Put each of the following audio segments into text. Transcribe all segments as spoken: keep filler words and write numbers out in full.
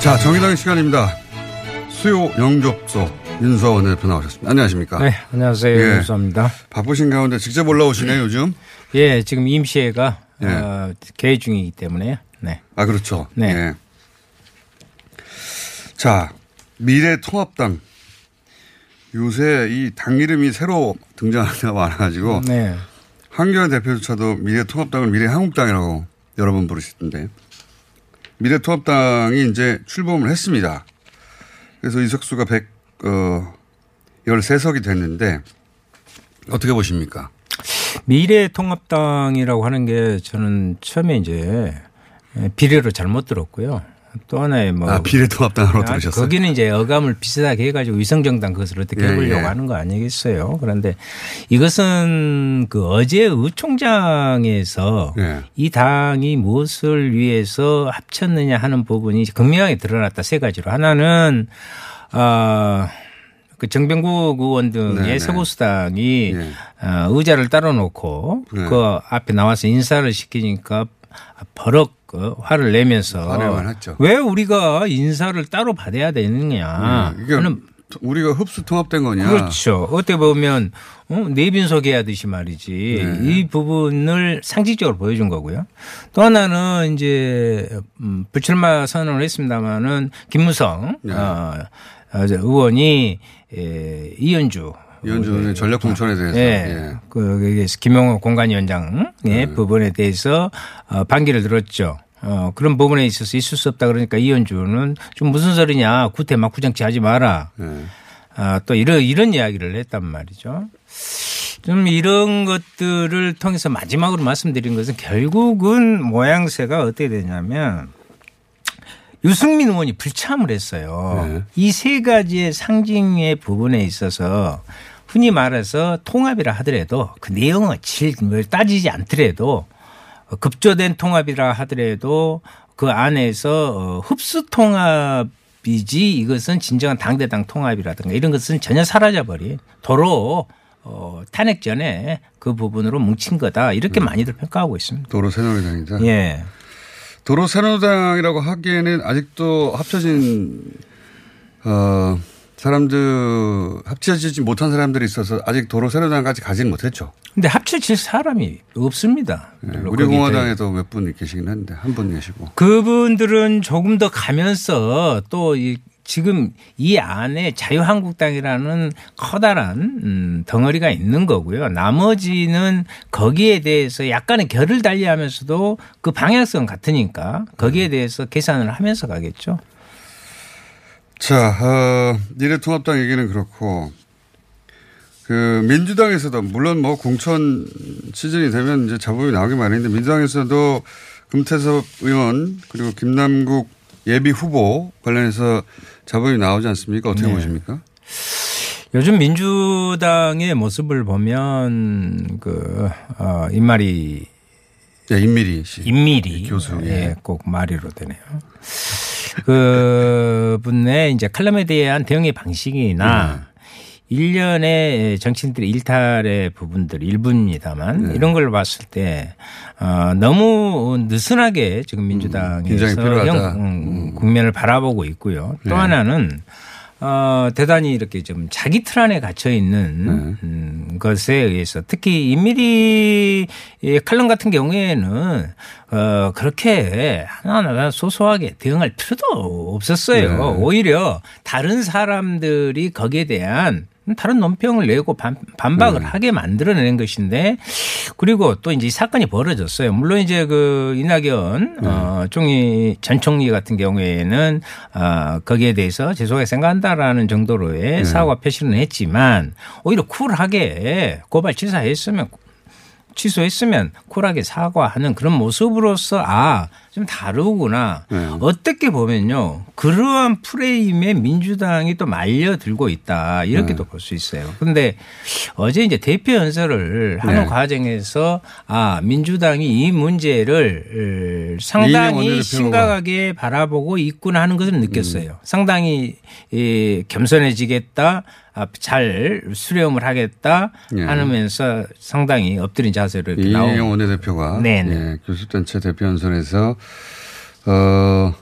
자, 정의당 시간입니다. 수요 영접소 윤소하 대표 나오셨습니다. 안녕하십니까? 네, 안녕하세요. 예, 윤소하입니다. 바쁘신 가운데 직접 올라오시네요, 네. 요즘? 예, 지금 임시회가 예. 어, 개회 중이기 때문에. 네. 아, 그렇죠. 네. 네. 자, 미래통합당. 요새 이 당 이름이 새로 등장하는 데가 많아가지고. 네. 한겨레 대표조차도 미래통합당을 미래한국당이라고 여러 번 부르시던데. 미래통합당이 이제 출범을 했습니다. 그래서 의석수가 백십삼 석이 됐는데 어떻게 보십니까? 미래통합당이라고 하는 게 저는 처음에 이제 비례로 잘못 들었고요. 또 하나의 뭐. 아, 비례통합당으로 들으셨어요? 거기는 이제 어감을 비슷하게 해가지고 위성정당 그것을 어떻게 해보려고 예, 예. 하는 거 아니겠어요. 그런데 이것은 그 어제 의총장에서 예. 이 당이 무엇을 위해서 합쳤느냐 하는 부분이 극명하게 드러났다. 세 가지로. 하나는, 아, 그 정병국 의원 등의 서구수당이 예. 의자를 따로 놓고 예. 그 앞에 나와서 인사를 시키니까 버럭 화를 내면서 왜 우리가 인사를 따로 받아야 되느냐. 네, 이게 우리가 흡수 통합된 거냐. 그렇죠. 어떻게 보면 내빈소개하듯이 말이지 네. 이 부분을 상식적으로 보여준 거고요. 또 하나는 이제 불출마 선언을 했습니다마는 김무성 네. 어, 의원이 이현주. 이현주는 전략 공천에 대해서. 네. 예. 그, 김영호 공관위원장의 네. 부분에 대해서 반기를 들었죠. 어, 그런 부분에 있어서 있을 수 없다 그러니까 이현주는 좀 무슨 소리냐. 구태 막구정치 하지 마라. 네. 아, 또 이런, 이런 이야기를 했단 말이죠. 좀 이런 것들을 통해서 마지막으로 말씀드린 것은 결국은 모양새가 어떻게 되냐면 유승민 의원이 불참을 했어요. 네. 이 세 가지의 상징의 부분에 있어서 흔히 말해서 통합이라 하더라도 그 내용을 따지지 않더라도 급조된 통합이라 하더라도 그 안에서 흡수 통합이지 이것은 진정한 당대당 통합이라든가 이런 것은 전혀 사라져버린 도로 어, 탄핵 전에 그 부분으로 뭉친 거다 이렇게 네. 많이들 평가하고 있습니다. 도로 새누리당이죠. 예. 도로 새누리당이라고 하기에는 아직도 합쳐진 어, 사람들 합쳐지지 못한 사람들이 있어서 아직 도로 새누리당까지 가지는 못했죠. 근데 합쳐질 사람이 없습니다. 네, 우리 공화당에도 몇 분 계시긴 한데 한 분 계시고 그분들은 조금 더 가면서 또 이 지금 이 안에 자유한국당이라는 커다란 음, 덩어리가 있는 거고요. 나머지는 거기에 대해서 약간의 결을 달리하면서도 그 방향성은 같으니까 거기에 대해서 계산을 하면서 가겠죠. 자, 미래통합당 어, 얘기는 그렇고 그 민주당에서도 물론 뭐 공천 시즌이 되면 이제 잡음이 나오기 마련인데 민주당에서도 금태섭 의원 그리고 김남국 예비 후보 관련해서 자본이 나오지 않습니까? 어떻게 네. 보십니까? 요즘 민주당의 모습을 보면 그 어, 임마리, 네, 임미리 씨, 임미리 교수, 예, 네, 꼭 마리로 되네요. 그 분의 이제 칼럼에 대한 대응의 방식이나. 네. 일 년의 정치인들의 일탈의 부분들 일부입니다만 네. 이런 걸 봤을 때 너무 느슨하게 지금 민주당에서 음, 형, 국면을 바라보고 있고요. 또 네. 하나는 어, 대단히 이렇게 좀 자기 틀 안에 갇혀 있는 네. 음, 것에 의해서 특히 임미리 칼럼 같은 경우에는 어, 그렇게 하나하나 소소하게 대응할 필요도 없었어요. 네. 오히려 다른 사람들이 거기에 대한 다른 논평을 내고 반, 반박을 네. 하게 만들어낸 것인데, 그리고 또 이제 사건이 벌어졌어요. 물론 이제 그 이낙연 네. 어, 총리 전 총리 같은 경우에는 어, 거기에 대해서 죄송하게 생각한다라는 정도로의 네. 사과 표시는 했지만 오히려 쿨하게 고발 취소했으면 취소했으면 쿨하게 사과하는 그런 모습으로서 아, 좀 다르구나. 네. 어떻게 보면요. 그러한 프레임에 민주당이 또 말려들고 있다. 이렇게도 네. 볼 수 있어요. 그런데 어제 이제 대표 연설을 하는 네. 과정에서 아, 민주당이 이 문제를 상당히 심각하게 바라보고 있구나 하는 것을 느꼈어요. 음. 상당히 이, 겸손해지겠다. 잘 수렴을 하겠다 네. 하면서 상당히 엎드린 자세로 이렇게 나오고. 이인영 원내대표가 예, 교섭단체 대표 연설에서 어,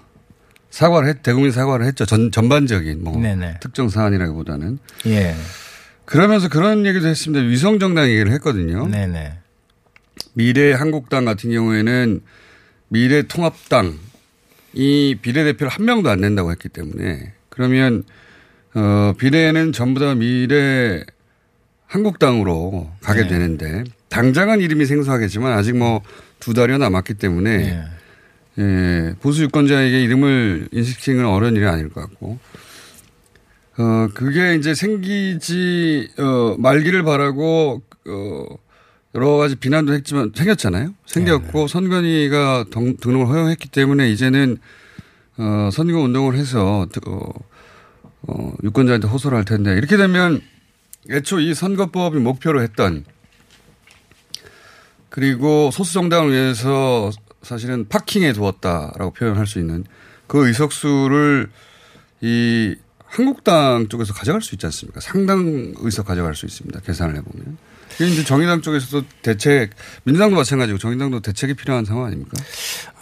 사과를 했, 대국민 사과를 했죠. 전, 전반적인 뭐 네네. 특정 사안이라기보다는. 예. 그러면서 그런 얘기도 했습니다. 위성정당 얘기를 했거든요. 네네. 미래한국당 같은 경우에는 미래통합당이 비례대표를 한 명도 안 낸다고 했기 때문에 그러면 어, 비례는 전부 다 미래한국당으로 가게 네. 되는데 당장은 이름이 생소하겠지만 아직 뭐 두 달여 남았기 때문에 네. 예, 보수 유권자에게 이름을 인식시키는 건 어려운 일이 아닐 것 같고 어, 그게 이제 생기지 어, 말기를 바라고 어, 여러 가지 비난도 했지만 생겼잖아요. 생겼고 네. 선관위가 등, 등록을 허용했기 때문에 이제는 어, 선거운동을 해서 어, 어, 유권자한테 호소를 할 텐데 이렇게 되면 애초 이 선거법이 목표로 했던 그리고 소수정당을 위해서 사실은 파킹에 두었다라고 표현할 수 있는 그 의석수를 이 한국당 쪽에서 가져갈 수 있지 않습니까? 상당 의석 가져갈 수 있습니다. 계산을 해보면. 이게 이제 정의당 쪽에서도 대책, 민주당도 마찬가지고 정의당도 대책이 필요한 상황 아닙니까?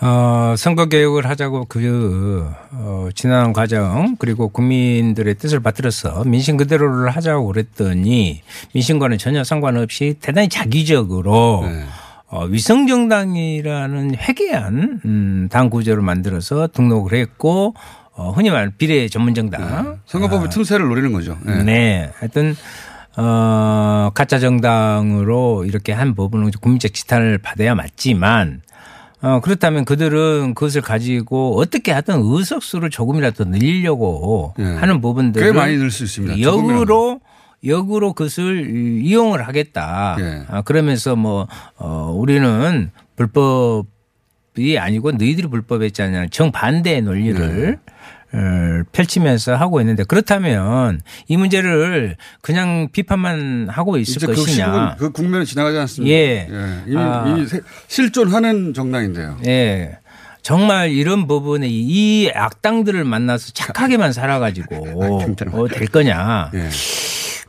어, 선거 개혁을 하자고 그, 어, 지난 과정 그리고 국민들의 뜻을 받들어서 민심 그대로를 하자고 그랬더니 민심과는 전혀 상관없이 대단히 자기적으로 네. 어, 위성정당이라는 회개한, 음, 당 구조를 만들어서 등록을 했고 어, 흔히 말하는 비례 전문정당. 네. 선거법의 아. 틈새를 노리는 거죠. 네. 네. 하여튼, 어, 가짜 정당으로 이렇게 한 부분은 국민적 지탄을 받아야 맞지만, 어, 그렇다면 그들은 그것을 가지고 어떻게 하든 의석수를 조금이라도 늘리려고 네. 하는 부분들을. 꽤 많이 늘 수 있습니다. 역으로 조금이라도. 역으로 그것을 이용을 하겠다. 네. 아, 그러면서 뭐, 어, 우리는 불법 이 아니고 너희들이 불법했잖아요. 정반대의 논리를 네. 펼치면서 하고 있는데 그렇다면 이 문제를 그냥 비판만 하고 있을 것이냐. 그, 그 국면을 지나가지 않습니까? 예. 예. 이미, 아. 이미 실존하는 정당인데요. 예. 정말 이런 부분에 이 악당들을 만나서 착하게만 살아가지고 어, 될 거냐. 예.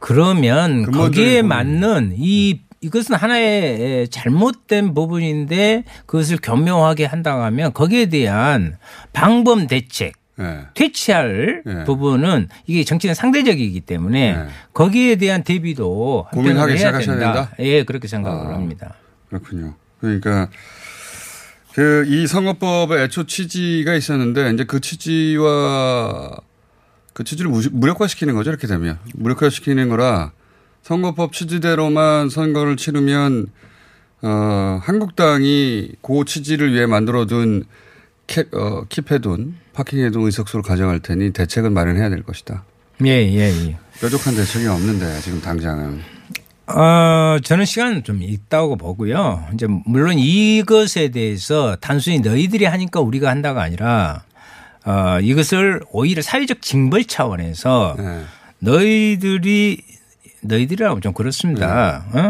그러면 거기에 맞는 이 이것은 하나의 잘못된 부분인데 그것을 교묘하게 한다고 하면 거기에 대한 방범 대책, 네. 퇴치할 네. 부분은 이게 정치는 상대적이기 때문에 네. 거기에 대한 대비도 고민하게 시작하셔야 된다. 된다. 예, 그렇게 생각을 아, 합니다. 그렇군요. 그러니까 그 이 선거법의 애초 취지가 있었는데 이제 그 취지와 그 취지를 무력화시키는 거죠. 이렇게 되면 무력화시키는 거라. 선거법 취지대로만 선거를 치르면 어, 한국당이 그 취지를 위해 만들어둔 캡, 어, 킵해둔 파킹해둔 의석수를 가져갈 테니 대책은 마련해야 될 것이다. 예, 예, 예. 뾰족한 대책이 없는데 지금 당장은. 어, 저는 시간 좀 있다고 보고요. 이제 물론 이것에 대해서 단순히 너희들이 하니까 우리가 한다가 아니라 어, 이것을 오히려 사회적 징벌 차원에서 네. 너희들이 너희들이라고 좀 그렇습니다. 네. 어?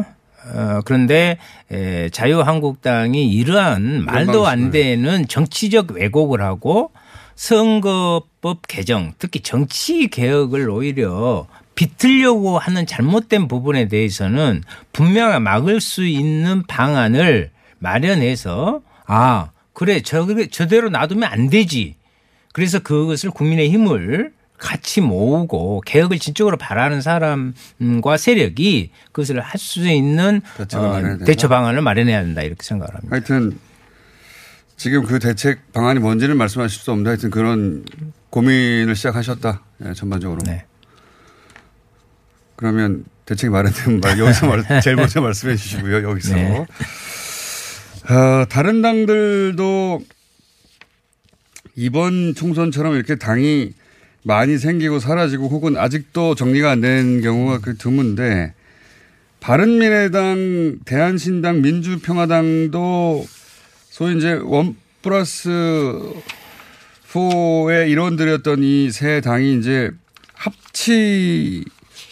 어, 그런데 에, 자유한국당이 이러한 말도 안 되는 정치적 왜곡을 하고 선거법 개정 특히 정치개혁을 오히려 비틀려고 하는 잘못된 부분에 대해서는 분명히 막을 수 있는 방안을 마련해서 아 그래 저, 저대로 놔두면 안 되지. 그래서 그것을 국민의힘을 같이 모으고 개혁을 진적으로 바라는 사람과 세력이 그것을 할 수 있는 어, 대처 방안을 마련해야 된다 이렇게 생각을 합니다. 하여튼 지금 그 대책 방안이 뭔지는 말씀하실 수 없는데 하여튼 그런 고민을 시작하셨다. 네, 전반적으로. 네. 그러면 대책 마련되면 여기서 말, 제일 먼저 말씀해 주시고요. 여기서. 네. 어, 다른 당들도 이번 총선처럼 이렇게 당이 많이 생기고 사라지고 혹은 아직도 정리가 안 된 경우가 그 드문데 바른미래당, 대한신당, 민주평화당도 소위 이제 원 플러스 사의 일원들이었던 이 세 당이 이제 합치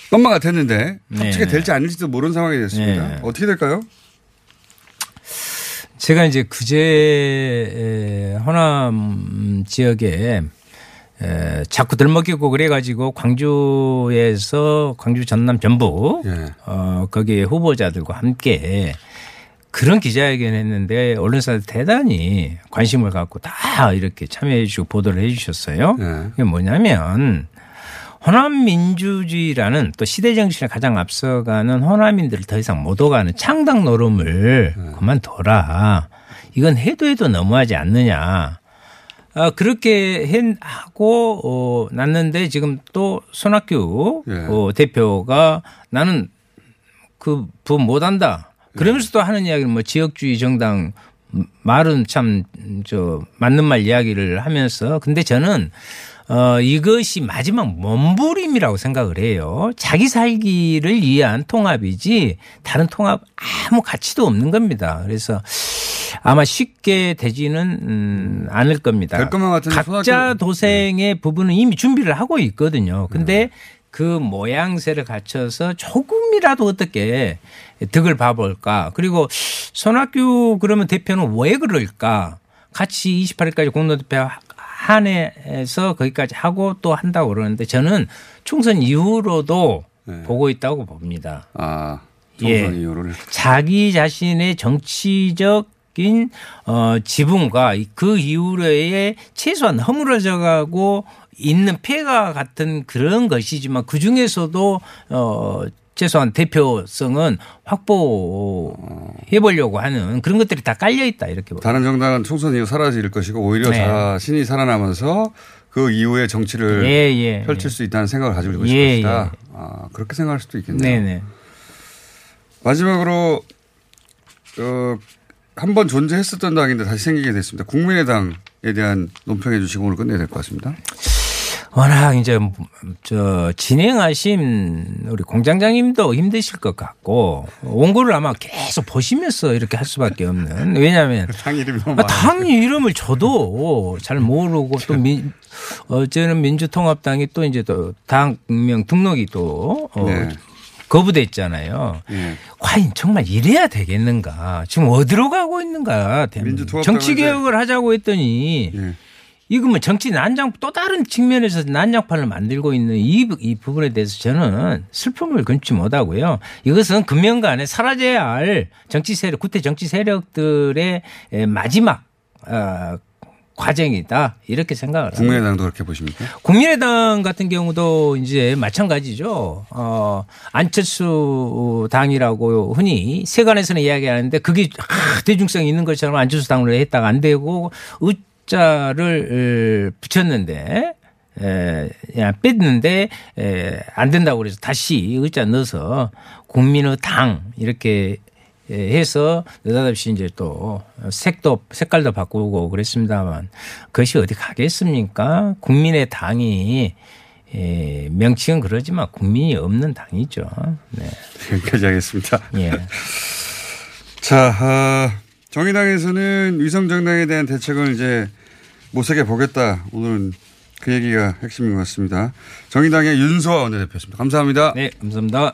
것만 같았는데 합치게 네네. 될지 아닐지도 모르는 상황이 됐습니다. 네네. 어떻게 될까요? 제가 이제 그제 호남 지역에 에, 자꾸 들먹이고 그래가지고 광주에서 광주 전남 전북 네. 어, 거기에 후보자들과 함께 그런 기자회견을 했는데 언론사들 대단히 관심을 갖고 다 이렇게 참여해 주시고 보도를 해 주셨어요. 네. 그게 뭐냐면 호남민주주의라는 또 시대정신을 가장 앞서가는 호남인들을 더 이상 못 오가는 창당 노름을 네. 그만둬라. 이건 해도 해도 너무하지 않느냐. 아, 그렇게 하고, 어, 났는데 지금 또 손학규 예. 어, 대표가 나는 그 부분 못한다. 그러면서 예. 또 하는 이야기는 뭐 지역주의 정당 말은 참 저 맞는 말 이야기를 하면서 근데 저는 어, 이것이 마지막 몸부림이라고 생각을 해요. 자기 살기를 위한 통합이지 다른 통합 아무 가치도 없는 겁니다. 그래서 아마 쉽게 되지는 음, 않을 겁니다. 될 것만 같은데 각자 도생의 네. 부분은 이미 준비를 하고 있거든요. 그런데 네. 그 모양새를 갖춰서 조금이라도 어떻게 득을 봐볼까. 그리고 손학규 그러면 대표는 왜 그럴까. 같이 이십팔 일까지 공동대표 한해에서 거기까지 하고 또 한다고 그러는데 저는 총선 이후로도 네. 보고 있다고 봅니다. 아, 총선 예. 이후로를. 자기 자신의 정치적 어, 지분과 그 이후로의 최소한 허물어져가고 있는 폐가 같은 그런 것이지만 그중에서도 어, 최소한 대표성은 확보해보려고 하는 그런 것들이 다 깔려있다 이렇게 봅니다. 다른 정당은 총선 이후 사라질 것이고 오히려 네. 자신이 살아남아서 그 이후에 정치를 예, 예, 펼칠 예. 수 있다는 생각을 가지고 있을 예, 것이다. 예. 아, 그렇게 생각할 수도 있겠네요. 네네. 마지막으로 어, 한번 존재했었던 당인데 다시 생기게 됐습니다. 국민의당에 대한 논평해 주시고 오늘 끝내야 될 것 같습니다. 워낙 이제 저 진행하신 우리 공장장님도 힘드실 것 같고 원고를 아마 계속 보시면서 이렇게 할 수밖에 없는. 왜냐하면 당 이름이 너무 많아요. 당 이름을 저도 잘 모르고 또 민, 어제는 민주통합당이 또 이제 또 당명 등록이 또. 네. 어 거부됐잖아요. 예. 과연 정말 이래야 되겠는가. 지금 어디로 가고 있는가. 정치개혁을 하자고 했더니 예. 이거 뭐 정치 난장 또 다른 측면에서 난장판을 만들고 있는 이, 이 부분에 대해서 저는 슬픔을 금치 못하고요. 이것은 금년간에 사라져야 할 정치 세력 구태 정치 세력들의 마지막 어, 과정이다 이렇게 생각을 합니다. 국민의당도 그렇게 보십니까? 국민의당 같은 경우도 이제 마찬가지죠. 어, 안철수 당이라고 흔히 세간에서는 이야기하는데 그게 아, 대중성이 있는 것처럼 안철수 당으로 했다가 안 되고 의자를 붙였는데 에, 뺐는데 에, 안 된다고 그래서 다시 의자 넣어서 국민의 당 이렇게 해서 느닷없이 이제 또 색도 색깔도 바꾸고 그랬습니다만 그것이 어디 가겠습니까? 국민의 당이 에, 명칭은 그러지만 국민이 없는 당이죠. 네. 여기까지 하겠습니다. 예. 자 어, 정의당에서는 위성정당에 대한 대책을 이제 모색해 보겠다. 오늘은 그 얘기가 핵심인 것 같습니다. 정의당의 윤소하 원내대표였습니다. 감사합니다. 네, 감사합니다.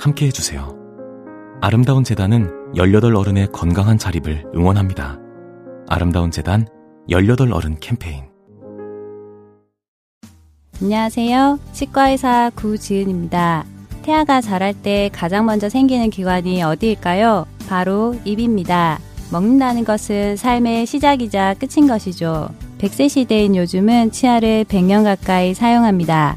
함께해 주세요. 아름다운 재단은 열여덟 어른의 건강한 자립을 응원합니다. 아름다운 재단 열여덟 어른 캠페인. 안녕하세요. 치과의사 구지은입니다. 태아가 자랄 때 가장 먼저 생기는 기관이 어디일까요? 바로 입입니다. 먹는다는 것은 삶의 시작이자 끝인 것이죠. 백 세 시대인 요즘은 치아를 백 년 가까이 사용합니다.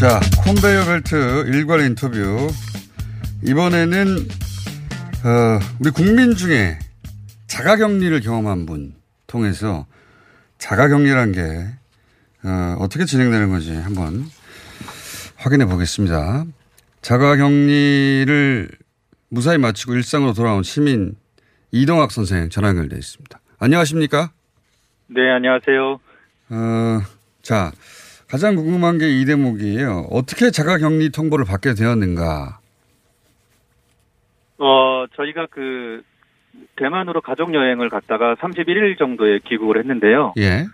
자, 컨베이어 벨트 일괄 인터뷰. 이번에는 어, 우리 국민 중에 자가격리를 경험한 분 통해서 자가격리란 게 어, 어떻게 진행되는 건지 한번 확인해 보겠습니다. 자가격리를 무사히 마치고 일상으로 돌아온 시민 이동학 선생 전화 연결되어 있습니다. 안녕하십니까? 네, 안녕하세요. 어, 자, 가장 궁금한 게 이 대목이에요. 어떻게 자가격리 통보를 받게 되었는가? 어, 저희가 그 대만으로 가족여행을 갔다가 삼십일 일 정도에 귀국을 했는데요. 예.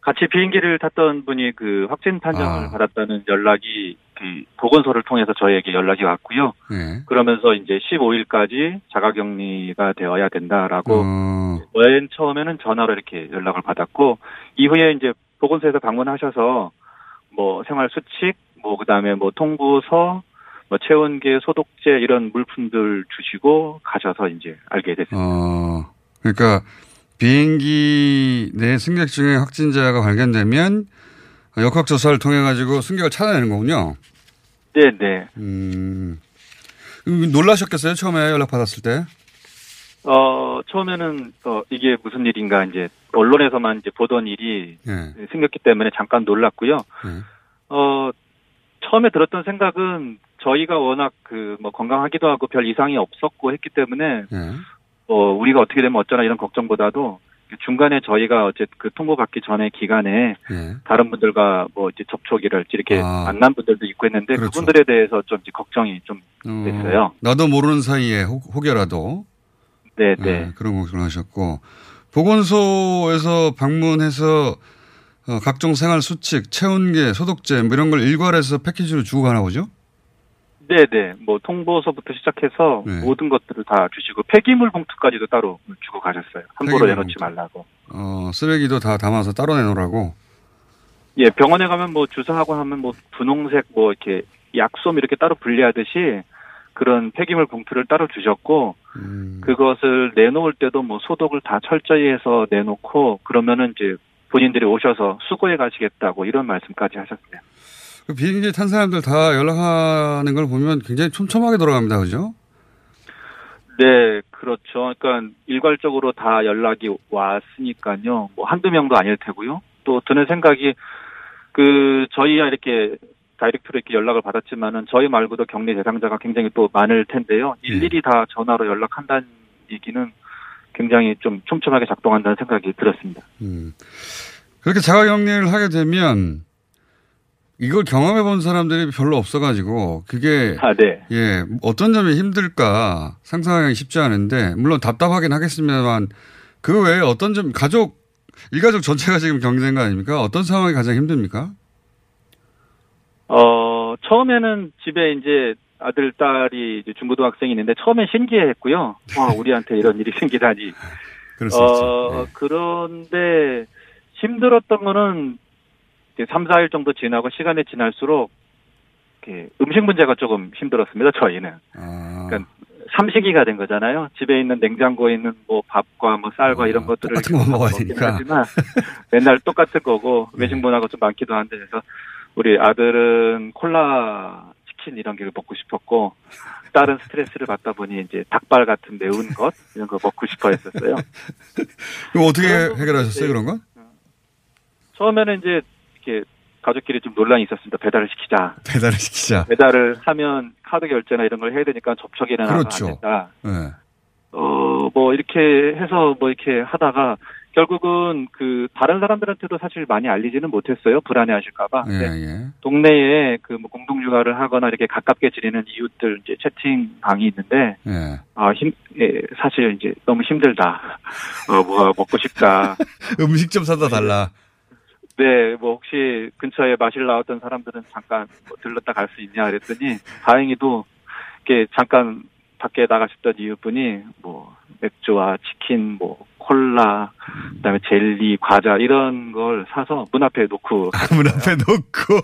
같이 비행기를 탔던 분이 그 확진 판정을 아. 받았다는 연락이 그 보건소를 통해서 저에게 연락이 왔고요. 예. 그러면서 이제 십오 일까지 자가격리가 되어야 된다라고 어. 여행 처음에는 전화로 이렇게 연락을 받았고, 이후에 이제 보건소에서 방문하셔서 뭐 생활 수칙, 뭐 그다음에 뭐 통보서, 뭐 체온계, 소독제 이런 물품들 주시고 가셔서 이제 알게 됐습니다. 어, 그러니까 비행기 내 승객 중에 확진자가 발견되면 역학조사를 통해 가지고 승객을 찾아내는 거군요. 네, 네. 음, 놀라셨겠어요? 처음에 연락 받았을 때? 어, 처음에는 어, 이게 무슨 일인가 이제 언론에서만 이제 보던 일이 네. 생겼기 때문에 잠깐 놀랐고요. 네. 어, 처음에 들었던 생각은 저희가 워낙 그 뭐 건강하기도 하고 별 이상이 없었고 했기 때문에 네. 어, 우리가 어떻게 되면 어쩌나 이런 걱정보다도 중간에 저희가 어제 그 통보받기 전에 기간에 네. 다른 분들과 뭐 이제 접촉이랄지 이렇게 아. 만난 분들도 있고 했는데 그렇죠. 그분들에 대해서 좀 이제 걱정이 좀 어, 됐어요. 나도 모르는 사이에 혹, 혹여라도 네, 네. 그런 걱정을 하셨고 보건소에서 방문해서 어, 각종 생활 수칙, 체온계, 소독제 뭐 이런 걸 일괄해서 패키지로 주고 가나 보죠? 네네. 뭐 통보서부터 시작해서 네. 모든 것들을 다 주시고 폐기물 봉투까지도 따로 주고 가셨어요. 함부로 내놓지 봉투. 말라고. 어 쓰레기도 다 담아서 따로 내놓으라고. 예, 병원에 가면 뭐 주사하고 하면 뭐 분홍색 뭐 이렇게 약솜 이렇게 따로 분리하듯이 그런 폐기물 봉투를 따로 주셨고 음. 그것을 내놓을 때도 뭐 소독을 다 철저히 해서 내놓고 그러면은 이제 본인들이 오셔서 수거해 가시겠다고 이런 말씀까지 하셨어요. 그 비행기에 탄 사람들 다 연락하는 걸 보면 굉장히 촘촘하게 돌아갑니다. 그죠? 네, 그렇죠. 그러니까 일괄적으로 다 연락이 왔으니까요. 뭐 한두 명도 아닐 테고요. 또 드는 생각이 그 저희야 이렇게 다이렉트로 이렇게 연락을 받았지만은 저희 말고도 격리 대상자가 굉장히 또 많을 텐데요. 일일이 네. 다 전화로 연락한다는 얘기는 굉장히 좀 촘촘하게 작동한다는 생각이 들었습니다. 음. 그렇게 자가격리를 하게 되면 이걸 경험해 본 사람들이 별로 없어가지고 그게 아, 네. 예 어떤 점이 힘들까 상상하기 쉽지 않은데 물론 답답하긴 하겠습니다만 그 외에 어떤 점 가족 일가족 전체가 지금 격리된 거 아닙니까? 어떤 상황이 가장 힘듭니까? 어 처음에는 집에 이제 아들 딸이 이제 중고등학생이 있는데 처음에 신기해했고요. 와 우리한테 이런 일이 생기다니. 그럴 수 있죠. 어, 네. 그런데 힘들었던 거는 이제 삼, 사일 정도 지나고 시간이 지날수록 이렇게 음식 문제가 조금 힘들었습니다, 저희는. 아. 그러니까 삼식이가 된 거잖아요. 집에 있는 냉장고에 있는 뭐 밥과 뭐 쌀과 어, 이런 것들을 똑같은 거 먹어야 되니까. 맨날 똑같은 거고 외식 문화가 좀 많기도 한데, 그래서 우리 아들은 콜라, 치킨 이런 게 먹고 싶었고, 딸은 스트레스를 받다 보니 이제 닭발 같은 매운 것 이런 거 먹고 싶어 했었어요. 그럼 어떻게 해결하셨어요, 그런 건? 처음에는 이제 이렇게 가족끼리 좀 논란이 있었습니다. 배달을 시키자. 배달을 시키자. 배달을 하면 카드 결제나 이런 걸 해야 되니까 접촉이 일어나면 그렇죠. 안 된다. 네. 어, 뭐 이렇게 해서 뭐 이렇게 하다가 결국은 그 다른 사람들한테도 사실 많이 알리지는 못했어요. 불안해하실까봐. 예, 예. 동네에 그 뭐 공동 육아를 하거나 이렇게 가깝게 지내는 이웃들 이제 채팅방이 있는데, 예. 아, 힘, 예, 사실 이제 너무 힘들다. 어, 뭐가 먹고 싶다. 음식 좀 사다 달라. 네, 뭐 혹시 근처에 마실 나왔던 사람들은 잠깐 뭐 들렀다 갈 수 있냐 그랬더니, 다행히도 이렇게 잠깐 밖에 나가셨던 이웃분이 뭐 맥주와 치킨, 뭐 콜라, 그다음에 젤리, 과자 이런 걸 사서 문 앞에 놓고 아, 문 앞에 놓고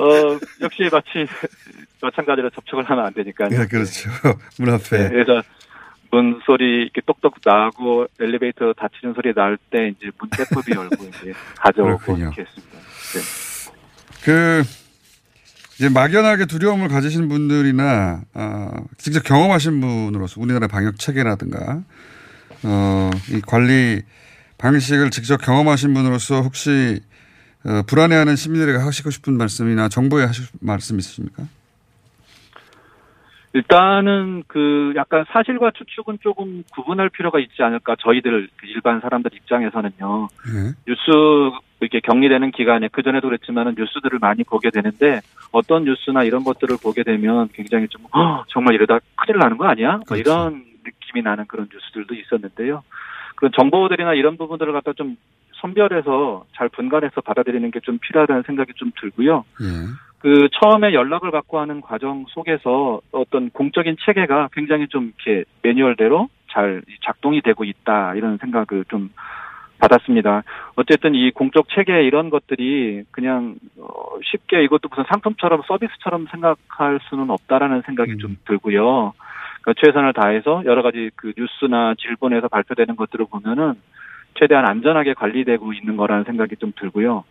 어 역시 마치 마찬가지로 접촉을 하면 안 되니까요. 네, 그렇죠. 문 앞에. 네, 그래서 문 소리 이렇게 똑똑 나고 엘리베이터 닫히는 소리 날 때 이제 문 떼법이 열고 이제 가져오고 그렇군요. 이렇게 했습니다. 네. 그. 이제 막연하게 두려움을 가지신 분들이나 어, 직접 경험하신 분으로서 우리나라 방역 체계라든가 어, 이 관리 방식을 직접 경험하신 분으로서 혹시 어, 불안해하는 시민들에게 하시고 싶은 말씀이나 정부에 하실 말씀 있으십니까? 일단은 그 약간 사실과 추측은 조금 구분할 필요가 있지 않을까. 저희들 일반 사람들 입장에서는요. 네. 뉴스 이렇게 격리되는 기간에 그 전에도 그랬지만은 뉴스들을 많이 보게 되는데 어떤 뉴스나 이런 것들을 보게 되면 굉장히 좀 허, 정말 이러다 큰일 나는 거 아니야? 뭐 이런 느낌이 나는 그런 뉴스들도 있었는데요. 그런 정보들이나 이런 부분들을 갖다 좀 선별해서 잘 분간해서 받아들이는 게 좀 필요하다는 생각이 좀 들고요. 네. 그 처음에 연락을 받고 하는 과정 속에서 어떤 공적인 체계가 굉장히 좀 이렇게 매뉴얼대로 잘 작동이 되고 있다 이런 생각을 좀 받았습니다. 어쨌든 이 공적 체계 이런 것들이 그냥 쉽게 이것도 무슨 상품처럼 서비스처럼 생각할 수는 없다라는 생각이 음. 좀 들고요. 그러니까 최선을 다해서 여러 가지 그 뉴스나 질본에서 발표되는 것들을 보면은 최대한 안전하게 관리되고 있는 거라는 생각이 좀 들고요.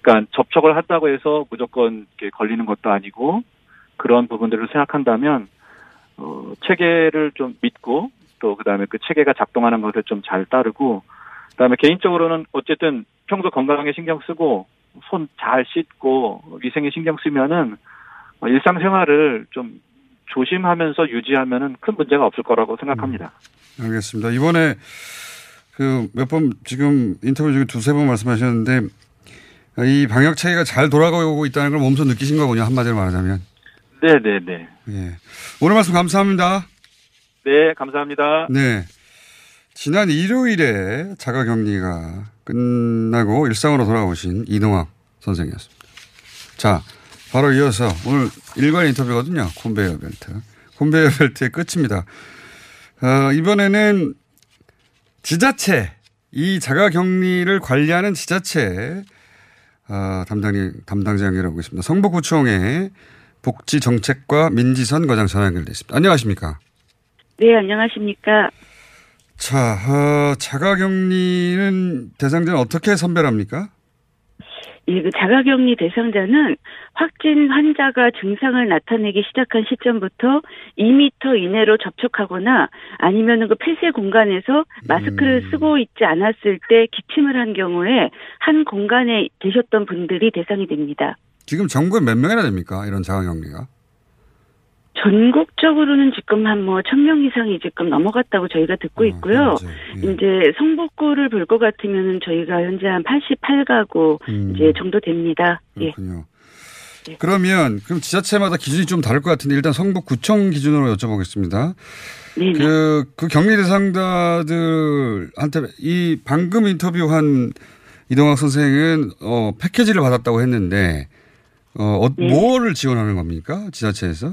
그러니까 접촉을 한다고 해서 무조건 이렇게 걸리는 것도 아니고 그런 부분들을 생각한다면 어, 체계를 좀 믿고 또 그다음에 그 체계가 작동하는 것을 좀 잘 따르고 그다음에 개인적으로는 어쨌든 평소 건강에 신경 쓰고 손 잘 씻고 위생에 신경 쓰면은 일상생활을 좀 조심하면서 유지하면은 큰 문제가 없을 거라고 생각합니다. 음, 알겠습니다. 이번에 그 몇 번 지금 인터뷰 중에 두세 번 말씀하셨는데 이 방역 체계가 잘 돌아가고 있다는 걸 몸소 느끼신 거군요. 한마디로 말하자면. 네네네. 예. 오늘 말씀 감사합니다. 네, 감사합니다. 네. 지난 일요일에 자가 격리가 끝나고 일상으로 돌아오신 이동학 선생이었습니다. 자, 바로 이어서 오늘 일관 인터뷰거든요. 콘베이어 벨트. 콘베이어 벨트의 끝입니다. 어, 이번에는 지자체, 이 자가 격리를 관리하는 지자체 아, 담당이, 담당자 연결하고 있습니다. 성북구청의 복지정책과 민지선 과장 전화 연결되어 있습니다. 안녕하십니까? 네, 안녕하십니까? 자, 어, 자가격리는 대상자는 어떻게 선별합니까? 예, 그 자가격리 대상자는 확진 환자가 증상을 나타내기 시작한 시점부터 이 미터 이내로 접촉하거나 아니면 그 폐쇄 공간에서 마스크를 음. 쓰고 있지 않았을 때 기침을 한 경우에 한 공간에 계셨던 분들이 대상이 됩니다. 지금 전국에 몇 명이나 됩니까? 이런 자가격리가? 전국적으로는 지금 한 뭐 천 명 이상이 지금 넘어갔다고 저희가 듣고 어, 있고요. 예. 이제 성북구를 볼 것 같으면은 저희가 현재 한 팔십팔 가구 음. 이제 정도 됩니다. 그렇군요. 예. 그러면 그럼 지자체마다 기준이 좀 다를 것 같은데 일단 성북구청 기준으로 여쭤보겠습니다. 네. 그, 그 격리 대상자들한테 이 방금 인터뷰한 이동학 선생은 어, 패키지를 받았다고 했는데 어, 네. 뭐를 지원하는 겁니까 지자체에서?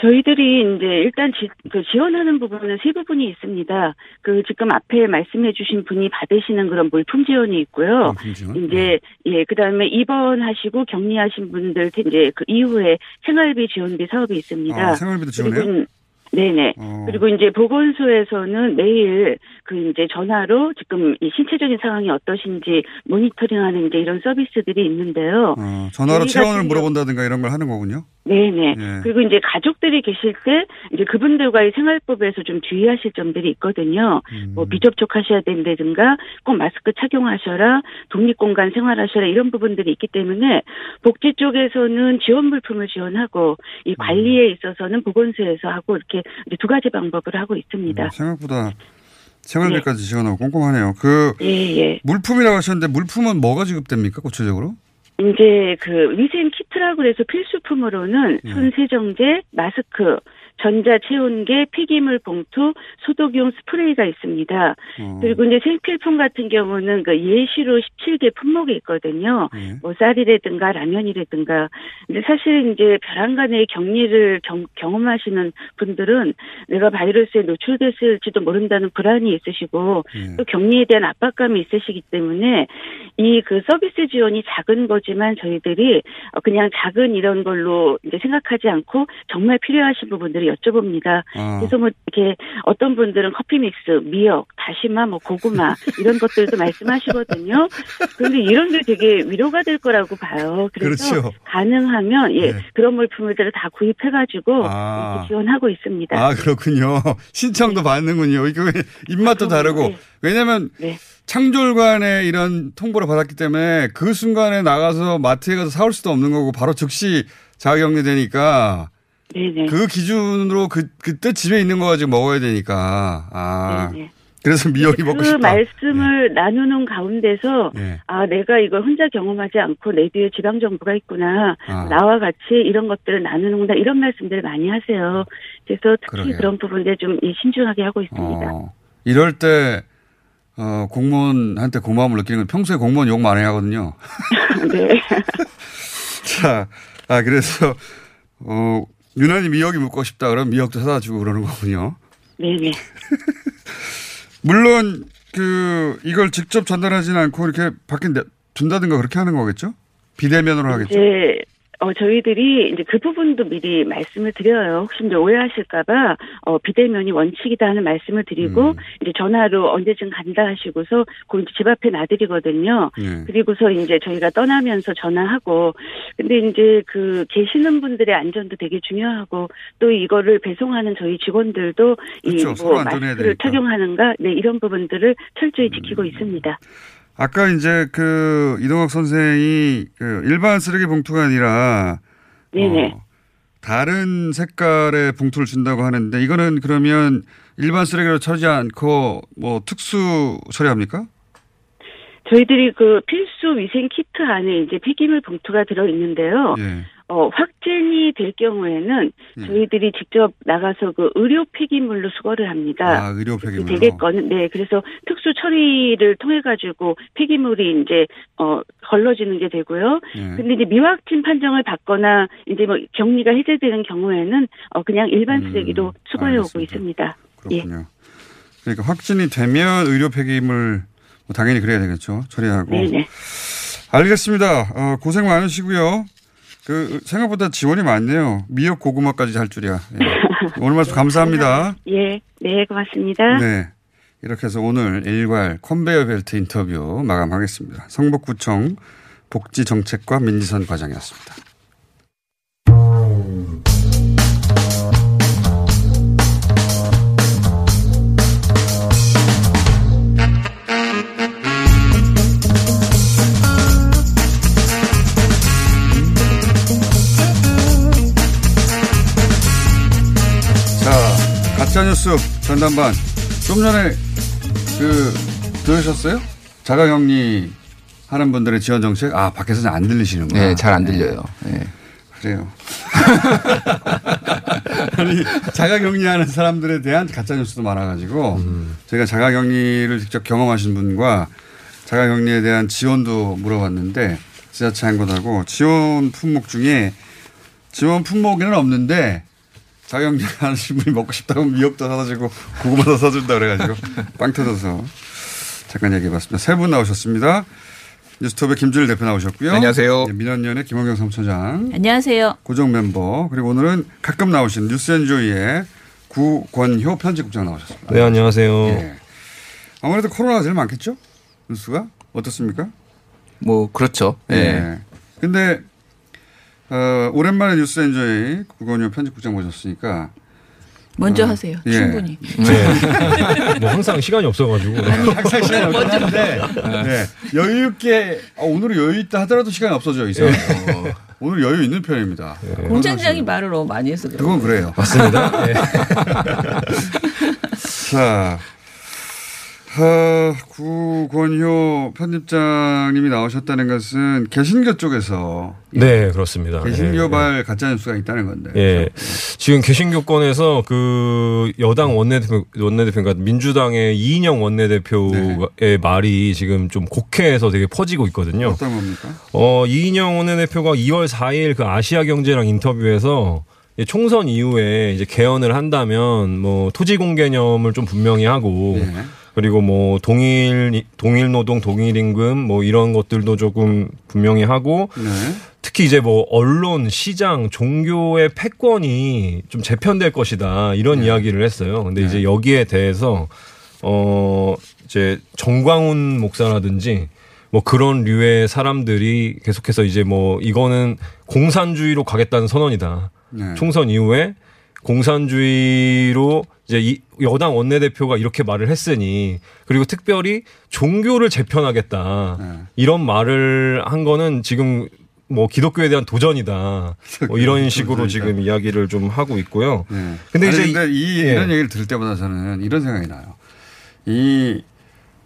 저희들이 이제 일단 지, 그 지원하는 부분은 세 부분이 있습니다. 그 지금 앞에 말씀해주신 분이 받으시는 그런 물품 지원이 있고요. 물품 지원? 이제 예, 그 다음에 입원하시고 격리하신 분들 이제 그 이후에 생활비 지원비 사업이 있습니다. 아, 생활비도 지원해요? 네네. 어. 그리고 이제 보건소에서는 매일 그 이제 전화로 지금 이 신체적인 상황이 어떠신지 모니터링하는 이제 이런 서비스들이 있는데요. 어, 전화로 체온을 물어본다든가 이런 걸 하는 거군요. 네네. 예. 그리고 이제 가족들이 계실 때 이제 그분들과의 생활법에서 좀 주의하실 점들이 있거든요. 음. 뭐 비접촉하셔야 된다든가 꼭 마스크 착용하셔라, 독립공간 생활하셔라 이런 부분들이 있기 때문에 복지 쪽에서는 지원 물품을 지원하고 이 관리에 있어서는 보건소에서 하고 이렇게 이제 두 가지 방법을 하고 있습니다. 음, 생각보다 생활비까지 네. 지원하고 꼼꼼하네요. 그 예, 예. 물품이라고 하셨는데 물품은 뭐가 지급됩니까? 구체적으로? 이제 그 위생 키트라고 해서 필수품으로는 예. 손 세정제, 마스크, 전자 체온계, 폐기물 봉투, 소독용 스프레이가 있습니다. 어. 그리고 이제 생필품 같은 경우는 그 예시로 열일곱 개 품목이 있거든요. 예. 뭐 쌀이라든가 라면이라든가. 근데 사실 이제 벼랑간의 격리를 경, 경험하시는 분들은 내가 바이러스에 노출됐을지도 모른다는 불안이 있으시고 예. 또 격리에 대한 압박감이 있으시기 때문에 이 그 서비스 지원이 작은 거지만 저희들이 그냥 작은 이런 걸로 이제 생각하지 않고 정말 필요하신 부분들이 여쭤봅니다. 아. 그래서 뭐 이렇게 어떤 분들은 커피 믹스, 미역, 다시마, 뭐 고구마 이런 것들도 말씀하시거든요. 그런데 이런 게 되게 위로가 될 거라고 봐요. 그래서 그렇죠. 가능하면 예 네. 그런 물품들을 다 구입해가지고 아. 지원하고 있습니다. 아 그렇군요. 신청도 네. 받는군요. 이거 입맛도 아, 다르고 네. 왜냐하면 네. 창졸관에 이런 통보를 받았기 때문에 그 순간에 나가서 마트에 가서 사올 수도 없는 거고 바로 즉시 자가격리되니까. 네네. 그 기준으로 그, 그때 집에 있는 거 가지고 먹어야 되니까. 아. 네네. 그래서 미역이 네, 먹고 그 싶다. 그 말씀을 네. 나누는 가운데서 네. 아 내가 이걸 혼자 경험하지 않고 내 뒤에 지방정부가 있구나. 아. 나와 같이 이런 것들을 나누는구나. 이런 말씀들을 많이 하세요. 그래서 특히 그러게요. 그런 부분에 좀 신중하게 하고 있습니다. 어, 이럴 때 어, 공무원한테 고마움을 느끼는 건 평소에 공무원 욕 많이 하거든요. 네. 자, 아 그래서 어. 유난히 미역이 먹고 싶다 그러면 미역도 사다 주고 그러는 거군요. 네네. 물론 그 이걸 직접 전달하지는 않고 이렇게 밖에 둔다든가 그렇게 하는 거겠죠? 비대면으로 하겠죠? 네. 어, 저희들이 이제 그 부분도 미리 말씀을 드려요. 혹시 이제 오해하실까봐, 어, 비대면이 원칙이다 하는 말씀을 드리고, 음. 이제 전화로 언제쯤 간다 하시고서, 그 집 앞에 놔드리거든요. 네. 그리고서 이제 저희가 떠나면서 전화하고, 근데 이제 그 계시는 분들의 안전도 되게 중요하고, 또 이거를 배송하는 저희 직원들도 그렇죠. 이 뭐 마스크를 착용하는가, 네, 이런 부분들을 철저히 지키고 음. 있습니다. 아까 이제 그 이동학 선생이 그 일반 쓰레기 봉투가 아니라 네네. 어 다른 색깔의 봉투를 준다고 하는데 이거는 그러면 일반 쓰레기로 처리하지 않고 뭐 특수 처리합니까? 저희들이 그 필수 위생 키트 안에 이제 폐기물 봉투가 들어 있는데요. 예. 어, 확진이 될 경우에는 예. 저희들이 직접 나가서 그 의료 폐기물로 수거를 합니다. 아, 의료 폐기물로. 되겠건, 네. 그래서 특수 처리를 통해가지고 폐기물이 이제, 어, 걸러지는 게 되고요. 예. 근데 이제 미확진 판정을 받거나 이제 뭐 격리가 해제되는 경우에는 어, 그냥 일반 쓰레기로 음, 수거해 오고 있습니다. 그렇군요. 예. 그러니까 확진이 되면 의료 폐기물 뭐 당연히 그래야 되겠죠. 처리하고. 네네. 알겠습니다. 어, 고생 많으시고요. 그 생각보다 지원이 많네요. 미역 고구마까지 할 줄이야. 예. 오늘 말씀 감사합니다. 예, 네 고맙습니다. 네, 이렇게 해서 오늘 일괄 컨베이어 벨트 인터뷰 마감하겠습니다. 성북구청 복지정책과 민지선 과장이었습니다. 가짜뉴스 전담반 좀 전에 그 들으셨어요? 자가격리 하는 분들의 지원 정책 아 밖에서는 안 들리시는구나. 네, 잘 안 들려요. 네. 그래요. 아니 자가격리하는 사람들에 대한 가짜뉴스도 많아가지고 음. 제가 자가격리를 직접 경험하신 분과 자가격리에 대한 지원도 물어봤는데 지자체 한 곳하고 지원 품목 중에 지원 품목에는 없는데 자영장 하신 분이 먹고 싶다고 미역도 사다 주고 고구마도 사준다 그래가지고 빵 터져서 잠깐 얘기해봤습니다. 세 분 나오셨습니다. 뉴스톱의 김준일 대표 나오셨고요. 안녕하세요. 네, 민원연의 김언경 사무처장. 안녕하세요. 고정 멤버. 그리고 오늘은 가끔 나오신 뉴스앤조이의 구권효 편집국장 나오셨습니다. 네, 안녕하세요. 네. 아무래도 코로나가 제일 많겠죠? 뉴스가? 어떻습니까? 뭐 그렇죠. 네. 그런데 네. 어, 오랜만에 뉴스앤조이 구권효 편집국장 모셨으니까 먼저 어, 하세요. 예. 충분히. 네. 뭐 항상 시간이 없어가지고. 항상 시간이 없는데 네. 여유 있게 어, 오늘 여유 있다 하더라도 시간이 없어져 있어요. 네. 어, 오늘 여유 있는 편입니다. 네. 공장장이 말을 너무 많이 해서 그래요. 그건 그래요. 맞습니다. 네. 자, 어, 구권효 편집장님이 나오셨다는 것은 개신교 쪽에서 네, 그렇습니다. 개신교발 예, 가짜 뉴스가 있다는 건데. 예. 지금 개신교권에서 그 여당 원내대표, 원내대표인가 민주당의 이인영 원내대표의 네. 말이 지금 좀 국회에서 되게 퍼지고 있거든요. 어떤 겁니까? 어, 이인영 원내대표가 이월 사일 그 아시아경제랑 인터뷰에서 총선 이후에 이제 개헌을 한다면 뭐 토지공 개념을 좀 분명히 하고 네. 그리고 뭐 동일 동일 노동 동일 임금 뭐 이런 것들도 조금 분명히 하고 네. 특히 이제 뭐 언론 시장 종교의 패권이 좀 재편될 것이다 이런 네. 이야기를 했어요. 근데 네. 이제 여기에 대해서 어 이제 정광훈 목사라든지 뭐 그런 류의 사람들이 계속해서 이제 뭐 이거는 공산주의로 가겠다는 선언이다. 네. 총선 이후에 공산주의로 이제 이 여당 원내대표가 이렇게 말을 했으니 그리고 특별히 종교를 재편하겠다 네. 이런 말을 한 거는 지금 뭐 기독교에 대한 도전이다 뭐 이런 식으로 지금 이야기를 좀 하고 있고요. 네. 근데 아니, 이제 근데 이, 예. 이런 얘기를 들을 때마다 저는 이런 생각이 나요. 이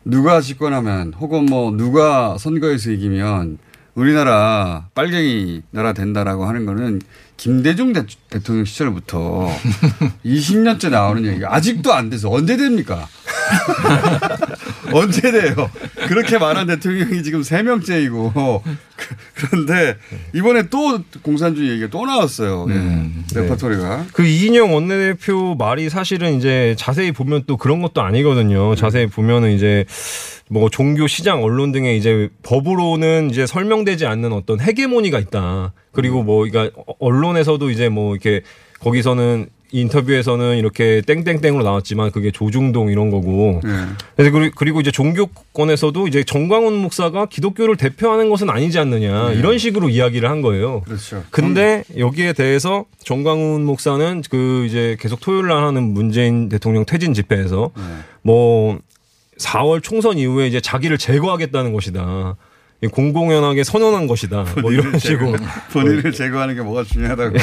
누가 집권하면 혹은 뭐 누가 선거에서 이기면 우리나라 빨갱이 나라 된다라고 하는 거는 김대중 대, 대통령 시절부터 이십 년째 나오는 얘기가 아직도 안 돼서 언제 됩니까? 언제 돼요? 그렇게 말한 대통령이 지금 세 명째이고 그런데 이번에 또 공산주의 얘기가 또 나왔어요. 음, 네. 레퍼토리가. 그 이인영 원내대표 말이 사실은 이제 자세히 보면 또 그런 것도 아니거든요. 자세히 보면은 이제 뭐 종교, 시장, 언론 등의 이제 법으로는 이제 설명되지 않는 어떤 헤게모니가 있다. 그리고 뭐 그러니까 언론에서도 이제 뭐 이렇게 거기서는 인터뷰에서는 이렇게 땡땡땡으로 나왔지만 그게 조중동 이런 거고. 네. 그래서 그리고 이제 종교권에서도 이제 정광훈 목사가 기독교를 대표하는 것은 아니지 않느냐 네. 이런 식으로 이야기를 한 거예요. 그렇죠. 근데 여기에 대해서 정광훈 목사는 그 이제 계속 토요일 날 하는 문재인 대통령 퇴진 집회에서 네. 뭐 사월 총선 이후에 이제 자기를 제거하겠다는 것이다. 공공연하게 선언한 것이다. 뭐 이런 식으로. 본인을 제거하는 게 뭐가 중요하다고.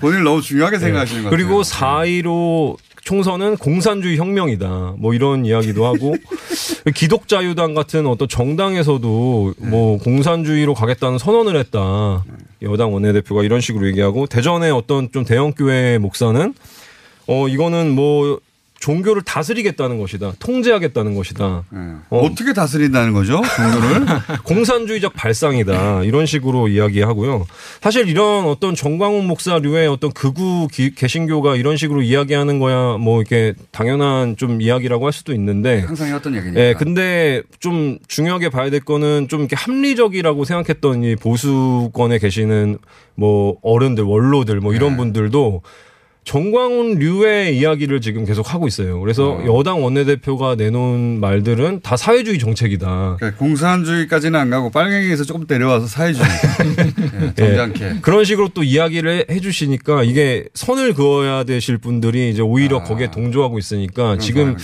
본인을 너무 중요하게 생각하시는 것 네. 같아요. 그리고 사 일오 총선은 공산주의 혁명이다. 뭐 이런 이야기도 하고 기독자유당 같은 어떤 정당에서도 네. 뭐 공산주의로 가겠다는 선언을 했다. 여당 원내대표가 이런 식으로 얘기하고 대전의 어떤 좀 대형교회 목사는 어 이거는 뭐 종교를 다스리겠다는 것이다. 통제하겠다는 것이다. 네. 어. 어떻게 다스린다는 거죠? 종교를? 공산주의적 발상이다. 이런 식으로 이야기하고요. 사실 이런 어떤 정광훈 목사류의 어떤 극우 기, 개신교가 이런 식으로 이야기하는 거야 뭐 이렇게 당연한 좀 이야기라고 할 수도 있는데 항상 해왔던 얘기니까. 예, 근데 좀 중요하게 봐야 될 거는 좀 이렇게 합리적이라고 생각했던 이 보수권에 계시는 뭐 어른들, 원로들 뭐 이런 네. 분들도 정광훈 류의 이야기를 지금 계속 하고 있어요. 그래서 어. 여당 원내대표가 내놓은 말들은 다 사회주의 정책이다. 그러니까 공산주의까지는 안 가고 빨갱이에서 조금 내려와서 사회주의. 네, 점잖게. 네. 그런 식으로 또 이야기를 해 주시니까 이게 선을 그어야 되실 분들이 이제 오히려 아. 거기에 동조하고 있으니까 지금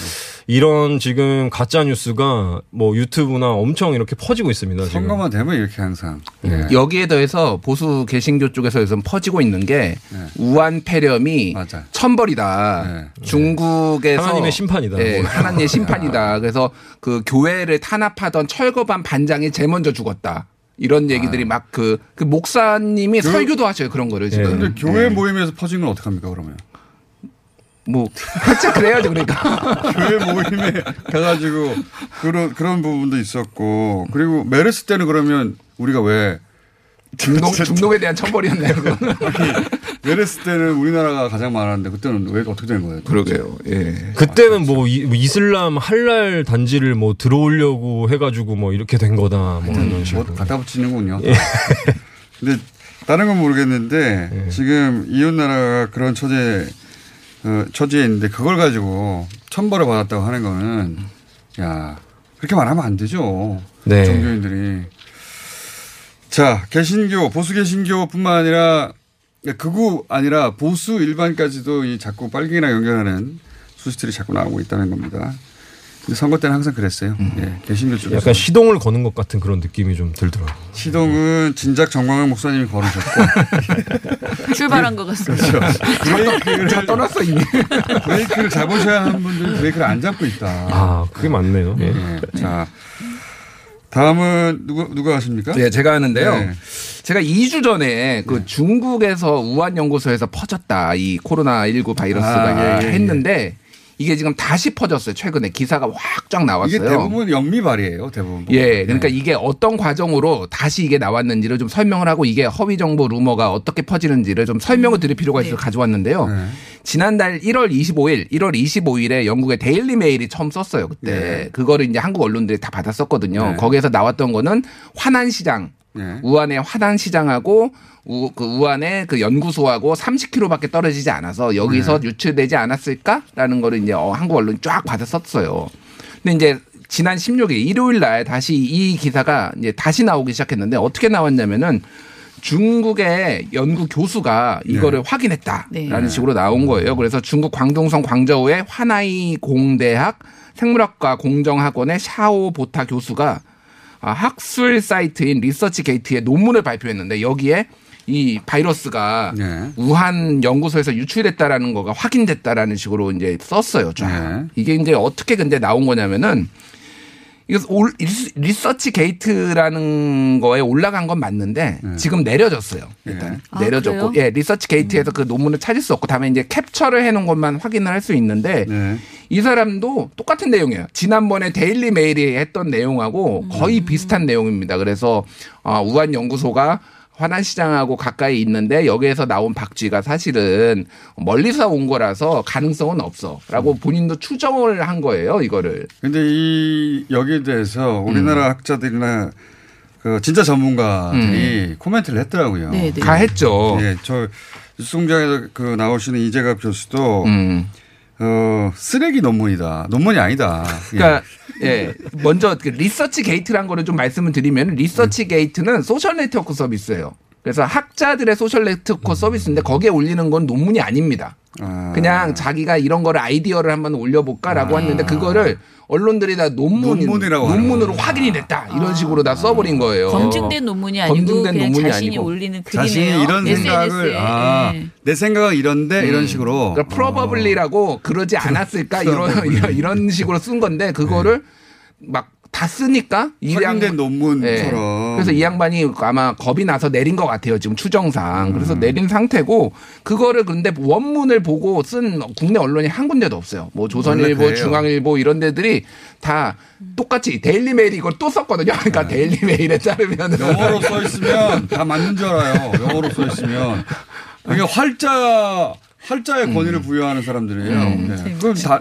이런 지금 가짜 뉴스가 뭐 유튜브나 엄청 이렇게 퍼지고 있습니다. 선거만 지금. 되면 이렇게 항상. 네. 여기에 더해서 보수 개신교 쪽에서 요즘 퍼지고 있는 게 네. 우한 폐렴이 맞아. 천벌이다. 네. 중국에서 하나님의 심판이다. 네. 하나님의 심판이다. 그래서 그 교회를 탄압하던 철거반 반장이 제일 먼저 죽었다. 이런 얘기들이 아. 막 그 그 목사님이 그, 설교도 하셔요. 그런 거를 지금. 그런데 네. 교회 모임에서 퍼진 건 어떡합니까 그러면? 뭐 살짝 그래야죠 그러니까 교회 모임에 가가지고 그런 그런 부분도 있었고 그리고 메르스 때는 그러면 우리가 왜 중독 중독에 대한 천벌이었나요? 이랬을 때는 우리나라가 가장 많았는데 그때는 왜 어떻게 된 거예요? 그러게요. 예. 그때는 뭐 이, 이슬람 할랄 단지를 뭐 들어오려고 해가지고 뭐 이렇게 된 거다. 뭐 이런 식으로. 뭐 갖다 붙이는군요. 예. 근데 다른 건 모르겠는데 예. 지금 이웃나라가 그런 처제, 어, 처지에 있는데 그걸 가지고 천벌을 받았다고 하는 거는 야, 그렇게 말하면 안 되죠. 네. 종교인들이. 자, 개신교, 보수 개신교뿐만 아니라 그거 아니라 보수 일반까지도 이 자꾸 빨갱이랑 연결하는 소식들이 자꾸 나오고 있다는 겁니다. 근데 선거 때는 항상 그랬어요. 음. 예, 개신교 쪽에서. 약간 시동을 거는 것 같은 그런 느낌이 좀 들더라고요. 시동은 진작 정광훈 목사님이 걸으셨고. 출발한 것 같습니다. 그렇죠. 브레이크를 잘 떠났어 이미. 브레이크를 잡으셔야 하는 분들은 브레이크를 안 잡고 있다. 아, 그게 맞네요. 예. 예. 자. 다음은 누구, 누가 하십니까? 네, 제가 하는데요. 네. 제가 이 주 전에 그 네. 중국에서 우한연구소에서 퍼졌다. 이 코로나십구 바이러스가 아, 예, 예, 했는데 예. 이게 지금 다시 퍼졌어요. 최근에 기사가 확쫙 나왔어요. 이게 대부분 영미발이에요. 대부분. 예. 그러니까 네. 이게 어떤 과정으로 다시 이게 나왔는지를 좀 설명을 하고 이게 허위 정보 루머가 어떻게 퍼지는지를 좀 설명을 드릴 필요가 있어서 네. 가져왔는데요. 네. 지난달 일월 이십오일, 일월 이십오일에 영국의 데일리 메일이 처음 썼어요. 그때. 네. 그거를 이제 한국 언론들이 다 받았었거든요. 네. 거기에서 나왔던 거는 화난시장. 네. 우한의 화단시장하고 우, 그 우한의 그 연구소하고 삼십 킬로미터밖에 떨어지지 않아서 여기서 네. 유출되지 않았을까라는 거를 이제 어, 한국 언론이 쫙 받았었어요. 근데 이제 지난 십육일 일요일 날 다시 이 기사가 이제 다시 나오기 시작했는데 어떻게 나왔냐면은 중국의 연구 교수가 이거를 네. 확인했다라는 네. 식으로 나온 거예요. 그래서 중국 광둥성 광저우의 화나이 공대학 생물학과 공정학원의 샤오보타 교수가 학술 사이트인 리서치 게이트에 논문을 발표했는데 여기에 이 바이러스가 네. 우한 연구소에서 유출됐다라는 거가 확인됐다라는 식으로 이제 썼어요. 네. 이게 이제 어떻게 근데 나온 거냐면은 이거 리서치 게이트라는 거에 올라간 건 맞는데 네. 지금 내려졌어요. 일단 네. 내려졌고, 아, 예, 리서치 게이트에서 그 논문을 찾을 수 없고 다음에 이제 캡처를 해놓은 것만 확인을 할 수 있는데 네. 이 사람도 똑같은 내용이에요. 지난번에 데일리 메일이 했던 내용하고 거의 음. 비슷한 내용입니다. 그래서 우한 연구소가 화난시장하고 가까이 있는데 여기에서 나온 박쥐가 사실은 멀리서 온 거라서 가능성은 없어라고 본인도 추정을 한 거예요, 이거를. 그런데 이 여기에 대해서 우리나라 음. 학자들이나 그 진짜 전문가들이 음. 코멘트를 했더라고요. 네네. 다 했죠. 네, 저 뉴스공장에서 그 나오시는 이재갑 교수도. 음. 어 쓰레기 논문이다. 논문이 아니다. 그러니까 예, 예. 먼저 리서치 게이트란 거를 좀 말씀을 드리면 리서치 게이트는 소셜 네트워크 서비스예요. 그래서 학자들의 소셜 네트워크 서비스인데 거기에 올리는 건 논문이 아닙니다. 아. 그냥 자기가 이런 거를 아이디어를 한번 올려볼까라고 아. 했는데 그거를 언론들이 다 논문, 논문이라고 논문으로 하는. 확인이 됐다. 이런 식으로 다 써버린 거예요. 검증된 논문이 아니고 검증된 그냥 논문이 자신이 아니고. 올리는 글이네요. 자신이 이런 에스엔에스에. 생각을 아, 네. 내 생각은 이런데 음. 이런 식으로. 그러니까 probably라고 어. 그러지 않았을까 이런, 이런 식으로 쓴 건데 그거를 네. 막 다 쓰니까. 확인된 논문처럼. 네. 그래서 이 양반이 아마 겁이 나서 내린 것 같아요. 지금 추정상. 그래서 음. 내린 상태고 그거를 근데 원문을 보고 쓴 국내 언론이 한 군데도 없어요. 뭐 조선일보, 중앙일보 이런 데들이 다 똑같이 데일리메일이 이걸 또 썼거든요. 그러니까 네. 데일리메일에 따르면. 영어로 써 있으면 다 맞는 줄 알아요. 영어로 써 있으면. 이게 활자, 활자의 권위를 음. 부여하는 사람들이에요. 음. 네. 그럼 다.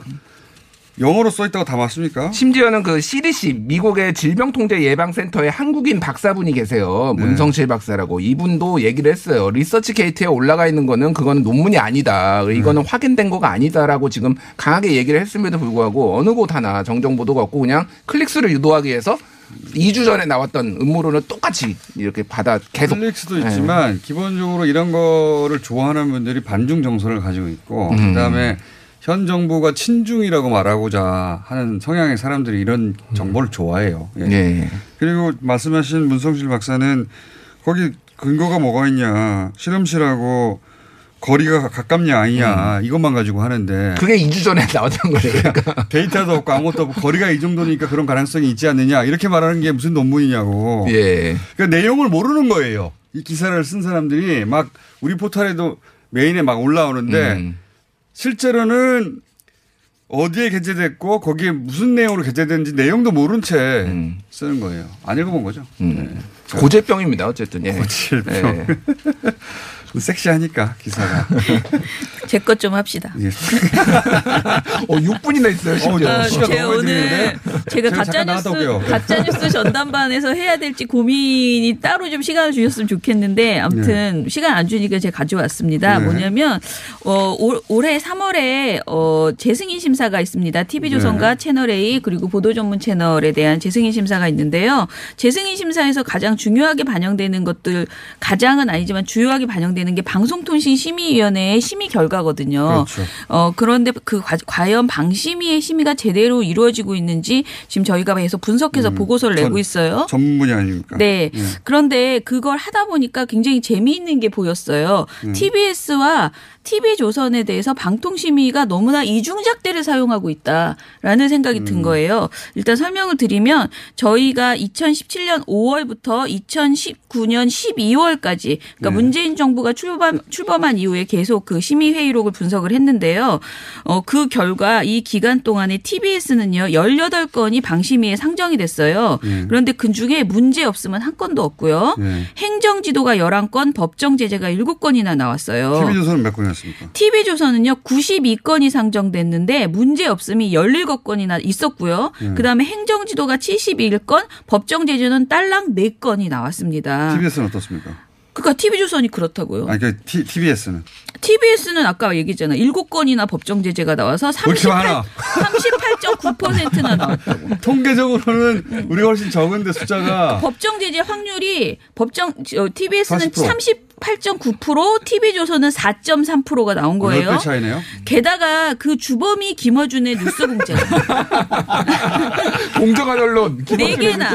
영어로 써있다고 다 맞습니까? 심지어는 그 씨디씨 미국의 질병통제예방센터의 한국인 박사분이 계세요. 네. 문성실 박사라고. 이분도 얘기를 했어요. 리서치 게이트에 올라가 있는 거는 그건 논문이 아니다. 이거는 네. 확인된 거가 아니다라고 지금 강하게 얘기를 했음에도 불구하고 어느 곳 하나 정정보도가 없고 그냥 클릭수를 유도하기 위해서 이 주 전에 나왔던 음모론을 똑같이 이렇게 받아 계속. 클릭수도 네. 있지만 기본적으로 이런 거를 좋아하는 분들이 반중 정서를 가지고 있고 음. 그다음에 현 정부가 친중이라고 말하고자 하는 성향의 사람들이 이런 정보를 좋아해요. 예. 예. 그리고 말씀하신 문성실 박사는 거기 근거가 뭐가 있냐. 실험실하고 거리가 가깝냐 아니냐 음. 이것만 가지고 하는데. 그게 이 주 전에 나왔던 거예요. 그러니까. 데이터도 없고 아무것도 없고 거리가 이 정도니까 그런 가능성이 있지 않느냐. 이렇게 말하는 게 무슨 논문이냐고. 예. 그러니까 내용을 모르는 거예요. 이 기사를 쓴 사람들이 막 우리 포털에도 메인에 막 올라오는데 음. 실제로는 어디에 게재됐고 거기에 무슨 내용으로 게재됐는지 내용도 모른 채 음. 쓰는 거예요. 안 읽어본 거죠. 음. 네. 고질병입니다. 어쨌든. 예. 고질병. 예. 섹시하니까 기사가. 제 것 좀 합시다. 예. 어, 육 분이나 있어요. 어, 제가 오늘 제가 가짜뉴스 가짜뉴스 전담반에서 해야 될지 고민이 따로 좀 시간을 주셨으면 좋겠는데 아무튼 네. 시간 안 주니까 제가 가져왔습니다. 네. 뭐냐면 어, 올, 올해 삼월에 어, 재승인 심사가 있습니다. 티비조선과 네. 채널A 그리고 보도전문 채널에 대한 재승인 심사가 있는데요. 재승인 심사에서 가장 중요하게 반영되는 것들 가장은 아니지만 주요하게 반영되는 게 방송통신심의위원회의 심의 결과거든요. 그렇죠. 어, 그런데 그 과, 과연 방심위의 심의가 제대로 이루어지고 있는지 지금 저희가 계속 분석해서 음, 보고서를 전, 내고 있어요. 전문이 아닙니까? 네. 네. 그런데 그걸 하다 보니까 굉장히 재미있는 게 보였어요. 음. 티비에스와 티비조선에 대해서 방통심의가 너무나 이중잣대를 사용하고 있다라는 생각이 음. 든 거예요. 일단 설명을 드리면 저희가 이천십칠 년 오월부터 이천십구 년 십이월까지 그러니까 네. 문재인 정부가 출범, 출범한 이후에 계속 그 심의 회의록을 분석을 했는데요. 어, 그 결과 이 기간 동안에 티비에스는요. 열여덟 건이 방심위에 상정이 됐어요. 네. 그런데 그중에 문제 없으면 한 건도 없고요. 네. 행정지도가 열한 건, 법정 제재가 일곱 건이나 나왔어요. 티비조선은 몇 건이었어요? 티비조선은요. 구십이 건이 상정됐는데 문제없음이 열일곱 건이나 있었고요. 네. 그다음에 행정지도가 칠십일 건, 법정제재는 딸랑 네 건이 나왔습니다. 티비에스는 어떻습니까? 그러니까 티비조선이 그렇다고요. 아니, 그러니까 티비에스는? 티비에스는 아까 얘기했잖아요. 일곱 건이나 법정제재가 나와서 삼십팔, 삼십팔 점 구 퍼센트나 나왔다고. 통계적으로는 우리가 훨씬 적은데 숫자가. 법정제재 확률이 법정 티비에스는 사십 퍼센트. 팔 점 구 퍼센트, 티비조선은 사 점 삼 퍼센트가 나온 거예요. 열 배 차이네요. 게다가 그 주범이 김어준의 뉴스공장. 공정한 언론. 네 개나.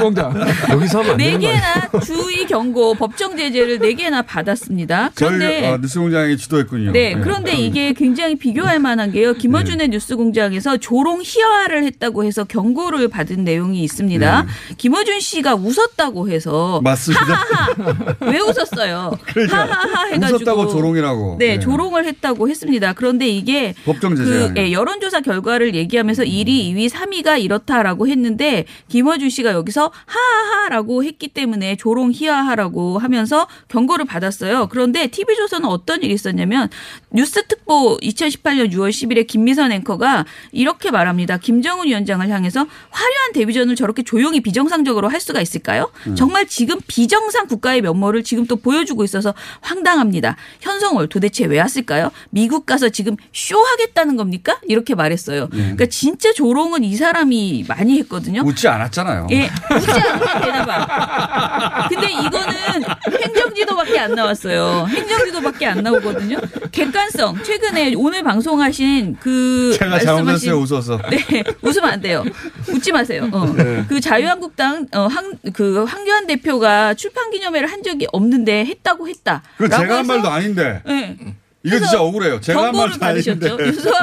여기서 하면 안 되는 거예요. 네 개나 주의 경고, 법정 제재를 네 개나 받았습니다. 그런데 저희, 아, 뉴스공장이 주도했군요. 네, 그런데 네. 이게 굉장히 비교할 만한 게요. 김어준의 네. 뉴스공장에서 조롱 희화화를 했다고 해서 경고를 받은 내용이 있습니다. 네. 김어준 씨가 웃었다고 해서 맞습니다. 하하하. 왜 웃었어요? 하하하 해가지고 웃었다고 조롱이라고. 네, 네, 조롱을 했다고 했습니다. 그런데 이게 법정 제재 그, 네, 여론조사 결과를 얘기하면서 일 위, 이 위, 삼 위가 이렇다라고 했는데 김어준 씨가 여기서 하하하라고 했기 때문에 조롱 희하하라고 하면서 경고를 받았어요. 그런데 티비조선은 어떤 일이 있었냐면 뉴스특보 이천십팔 년 유월 십일에 김미선 앵커가 이렇게 말합니다. 김정은 위원장을 향해서 화려한 데뷔전을 저렇게 조용히 비정상적으로 할 수가 있을까요? 음. 정말 지금 비정상 국가의 면모를 지금 또 보여주고 있어서 황당합니다. 현성월 도대체 왜 왔을까요? 미국 가서 지금 쇼하겠다는 겁니까? 이렇게 말했어요. 네. 그러니까 진짜 조롱은 이 사람이 많이 했거든요. 웃지 않았잖아요. 예, 웃지 않으면 되나 봐. 근데 이거는 행정지도밖에 안 나왔어요. 행정지도밖에 안 나오거든요. 객관성. 최근에 오늘 방송하신 그 제가 잘못했어요. 웃어서. 네, 웃으면 안 돼요. 웃지 마세요. 어. 네. 그 자유한국당 어, 황, 그 황교안 대표가 출판기념회를 한 적이 없는데 했다고 했다. 그 제가 한 말도 아닌데. 네. 이거 진짜 억울해요. 제가 한 말도 아닌데.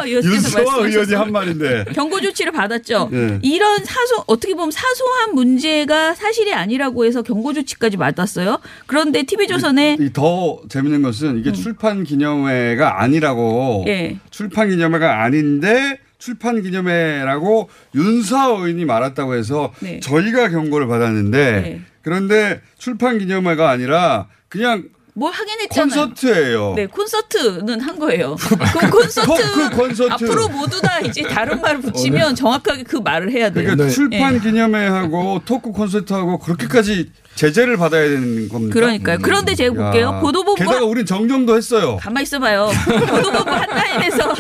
윤소하 의원이 한 말인데. 경고 조치를 받았죠. 네. 이런 사소 어떻게 보면 사소한 문제가 사실이 아니라고 해서 경고 조치까지 받았어요. 그런데 티비조선에 더 재밌는 것은 이게 음. 출판 기념회가 아니라고. 네. 출판 기념회가 아닌데. 출판기념회라고 윤소하 의원이 말았다고 해서 네. 저희가 경고를 받았는데 네. 그런데 출판기념회가 아니라 그냥 뭘 하긴 했잖아요. 콘서트예요. 네, 콘서트는 한 거예요. 그 콘서트, 그 콘서트 앞으로 모두 다 이제 다른 말을 붙이면 어, 네. 정확하게 그 말을 해야 돼요. 그러니까 네. 출판기념회하고 토크 콘서트하고 그렇게까지 제재를 받아야 되는 겁니다. 그러니까요. 그런데 제가 야. 볼게요. 보도본부 게다가 우린 정정도 했어요. 가만히 있어봐요. 보도본부 한라인에서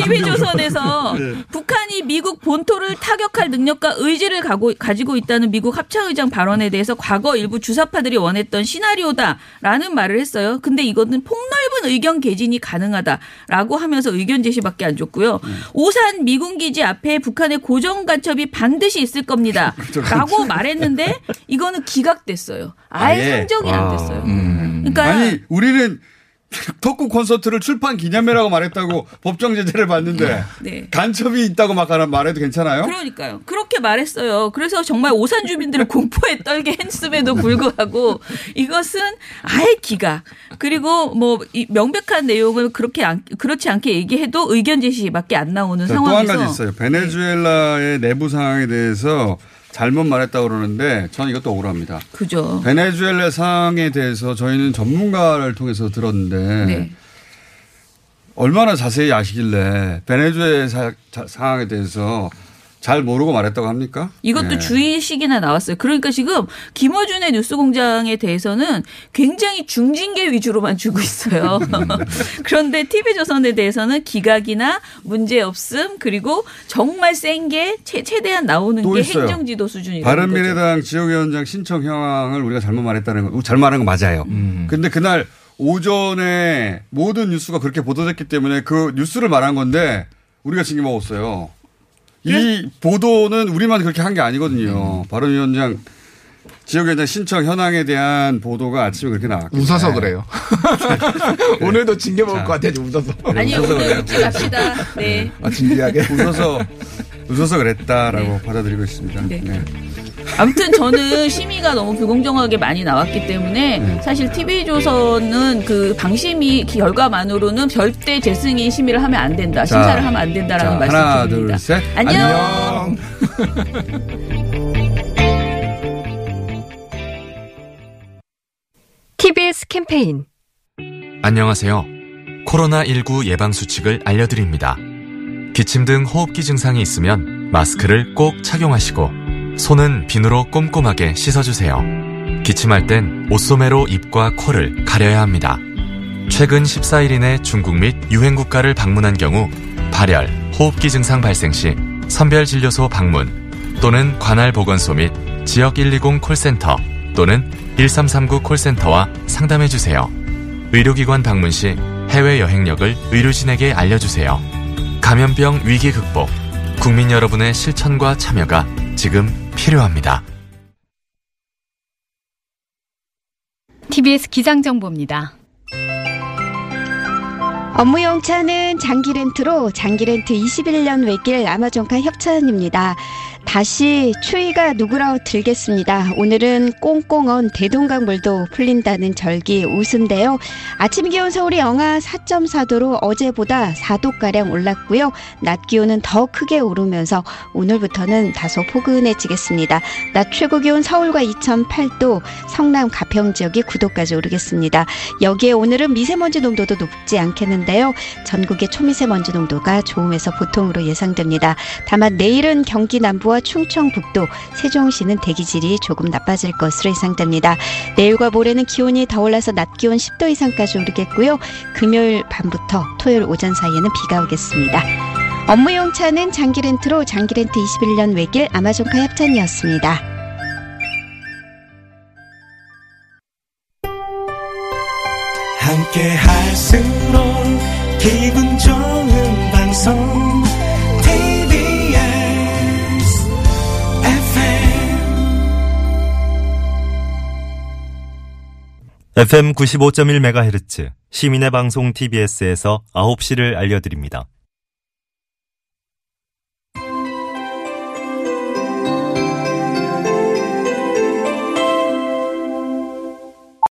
티비조선에서 네. 북한이 미국 본토를 타격할 능력과 의지를 가고, 가지고 있다는 미국 합참의장 발언에 대해서 과거 일부 주사파들이 원했던 시나리오다라는 말을 했어요. 근데 이거는 폭넓은 의견 개진이 가능하다라고 하면서 의견 제시밖에 안 줬고요. 음. 오산 미군기지 앞에 북한의 고정간첩이 반드시 있을 겁니다. 라고 말했는데 이거는 기각 됐어요. 아예, 아예 상정이 안 됐어요. 음. 그러니까 아니 우리는 토크 콘서트를 출판 기념회라고 말했다고 법정 제재를 받는데 네. 간첩이 있다고 막 말해도 괜찮아요? 그러니까요. 그렇게 말했어요. 그래서 정말 오산 주민들을 공포에 떨게 했음에도 불구하고 이것은 아예 기각. 그리고 뭐 명백한 내용을 그렇게 안, 그렇지 않게 얘기해도 의견 제시밖에 안 나오는 자, 상황에서 또 한 가지 있어요. 베네수엘라의 네. 내부 상황에 대해서 잘못 말했다고 그러는데 저는 이것도 억울합니다. 그죠. 베네수엘라 상황에 대해서 저희는 전문가를 통해서 들었는데 네. 얼마나 자세히 아시길래 베네수엘라 상황에 대해서 잘 모르고 말했다고 합니까? 이것도 네. 주의식이나 나왔어요. 그러니까 지금 김어준의 뉴스공장에 대해서는 굉장히 중징계 위주로만 주고 있어요. 그런데 티비조선에 대해서는 기각이나 문제없음 그리고 정말 센 게 최대한 나오는 게 있어요. 행정지도 수준이거든요. 바른미래당 지역위원장 신청 형황을 우리가 잘못 말했다는 거, 잘못 말한 거 맞아요. 그런데 음. 그날 오전에 모든 뉴스가 그렇게 보도됐기 때문에 그 뉴스를 말한 건데 우리가 징계 먹었어요. 이 보도는 우리만 그렇게 한 게 아니거든요. 바른위원장 지역위원장 신청 현황에 대한 보도가 아침에 그렇게 나왔거든요. 웃어서 그래요. 그래. 오늘도 징계 먹을 자. 것 같아요. 웃어서. 그래, 아니 웃어서 오늘 웃지 맙시다. 네. 아, 진지하게. 웃어서 웃어서 그랬다라고 네. 받아들이고 있습니다. 네. 네. 아무튼 저는 심의가 너무 불공정하게 많이 나왔기 때문에 네. 사실 티비조선은 그 방심이 결과만으로는 절대 재승인 심의를 하면 안 된다. 자, 심사를 하면 안 된다라는 말씀드립니다. 하나 둘 셋. 안녕. 안녕. 티비에스 캠페인. 안녕하세요. 코로나십구 예방수칙을 알려드립니다. 기침 등 호흡기 증상이 있으면 마스크를 꼭 착용하시고 손은 비누로 꼼꼼하게 씻어주세요. 기침할 땐 옷소매로 입과 코를 가려야 합니다. 최근 십사 일 이내 중국 및 유행국가를 방문한 경우 발열, 호흡기 증상 발생 시 선별진료소 방문 또는 관할보건소 및 지역일이공 콜센터 또는 일삼삼구 콜센터와 상담해주세요. 의료기관 방문 시 해외여행력을 의료진에게 알려주세요. 감염병 위기 극복, 국민 여러분의 실천과 참여가 지금 필요합니다. 티비에스 기상정보입니다. 업무용 차는 장기 렌트로 장기 렌트 이십일 년 외길 아마존카 협찬입니다. 다시 추위가 누그러들겠습니다. 오늘은 꽁꽁 언 대동강물도 풀린다는 절기 우수인데요. 아침 기온 서울이 영하 사 점 사 도로 어제보다 사 도가량 올랐고요. 낮 기온은 더 크게 오르면서 오늘부터는 다소 포근해지겠습니다. 낮 최고 기온 서울과 이천팔 도, 성남 가평 지역이 구 도까지 오르겠습니다. 여기에 오늘은 미세먼지 농도도 높지 않겠는데요. 전국의 초미세먼지 농도가 좋음에서 보통으로 예상됩니다. 다만 내일은 경기 남부 충청북도, 세종시는 대기질이 조금 나빠질 것으로 예상됩니다. 내일과 모레는 기온이 더 올라서 낮 기온 십 도 이상까지 오르겠고요. 금요일 밤부터 토요일 오전 사이에는 비가 오겠습니다. 업무용 차는 장기 렌트로 장기 렌트 이십일 년 외길 아마존카 협찬이었습니다. 함께 할수록 기분 좋은 방송 에프엠 구십오 점 일 메가헤르츠 시민의 방송 티비에스에서 아홉 시를 알려드립니다.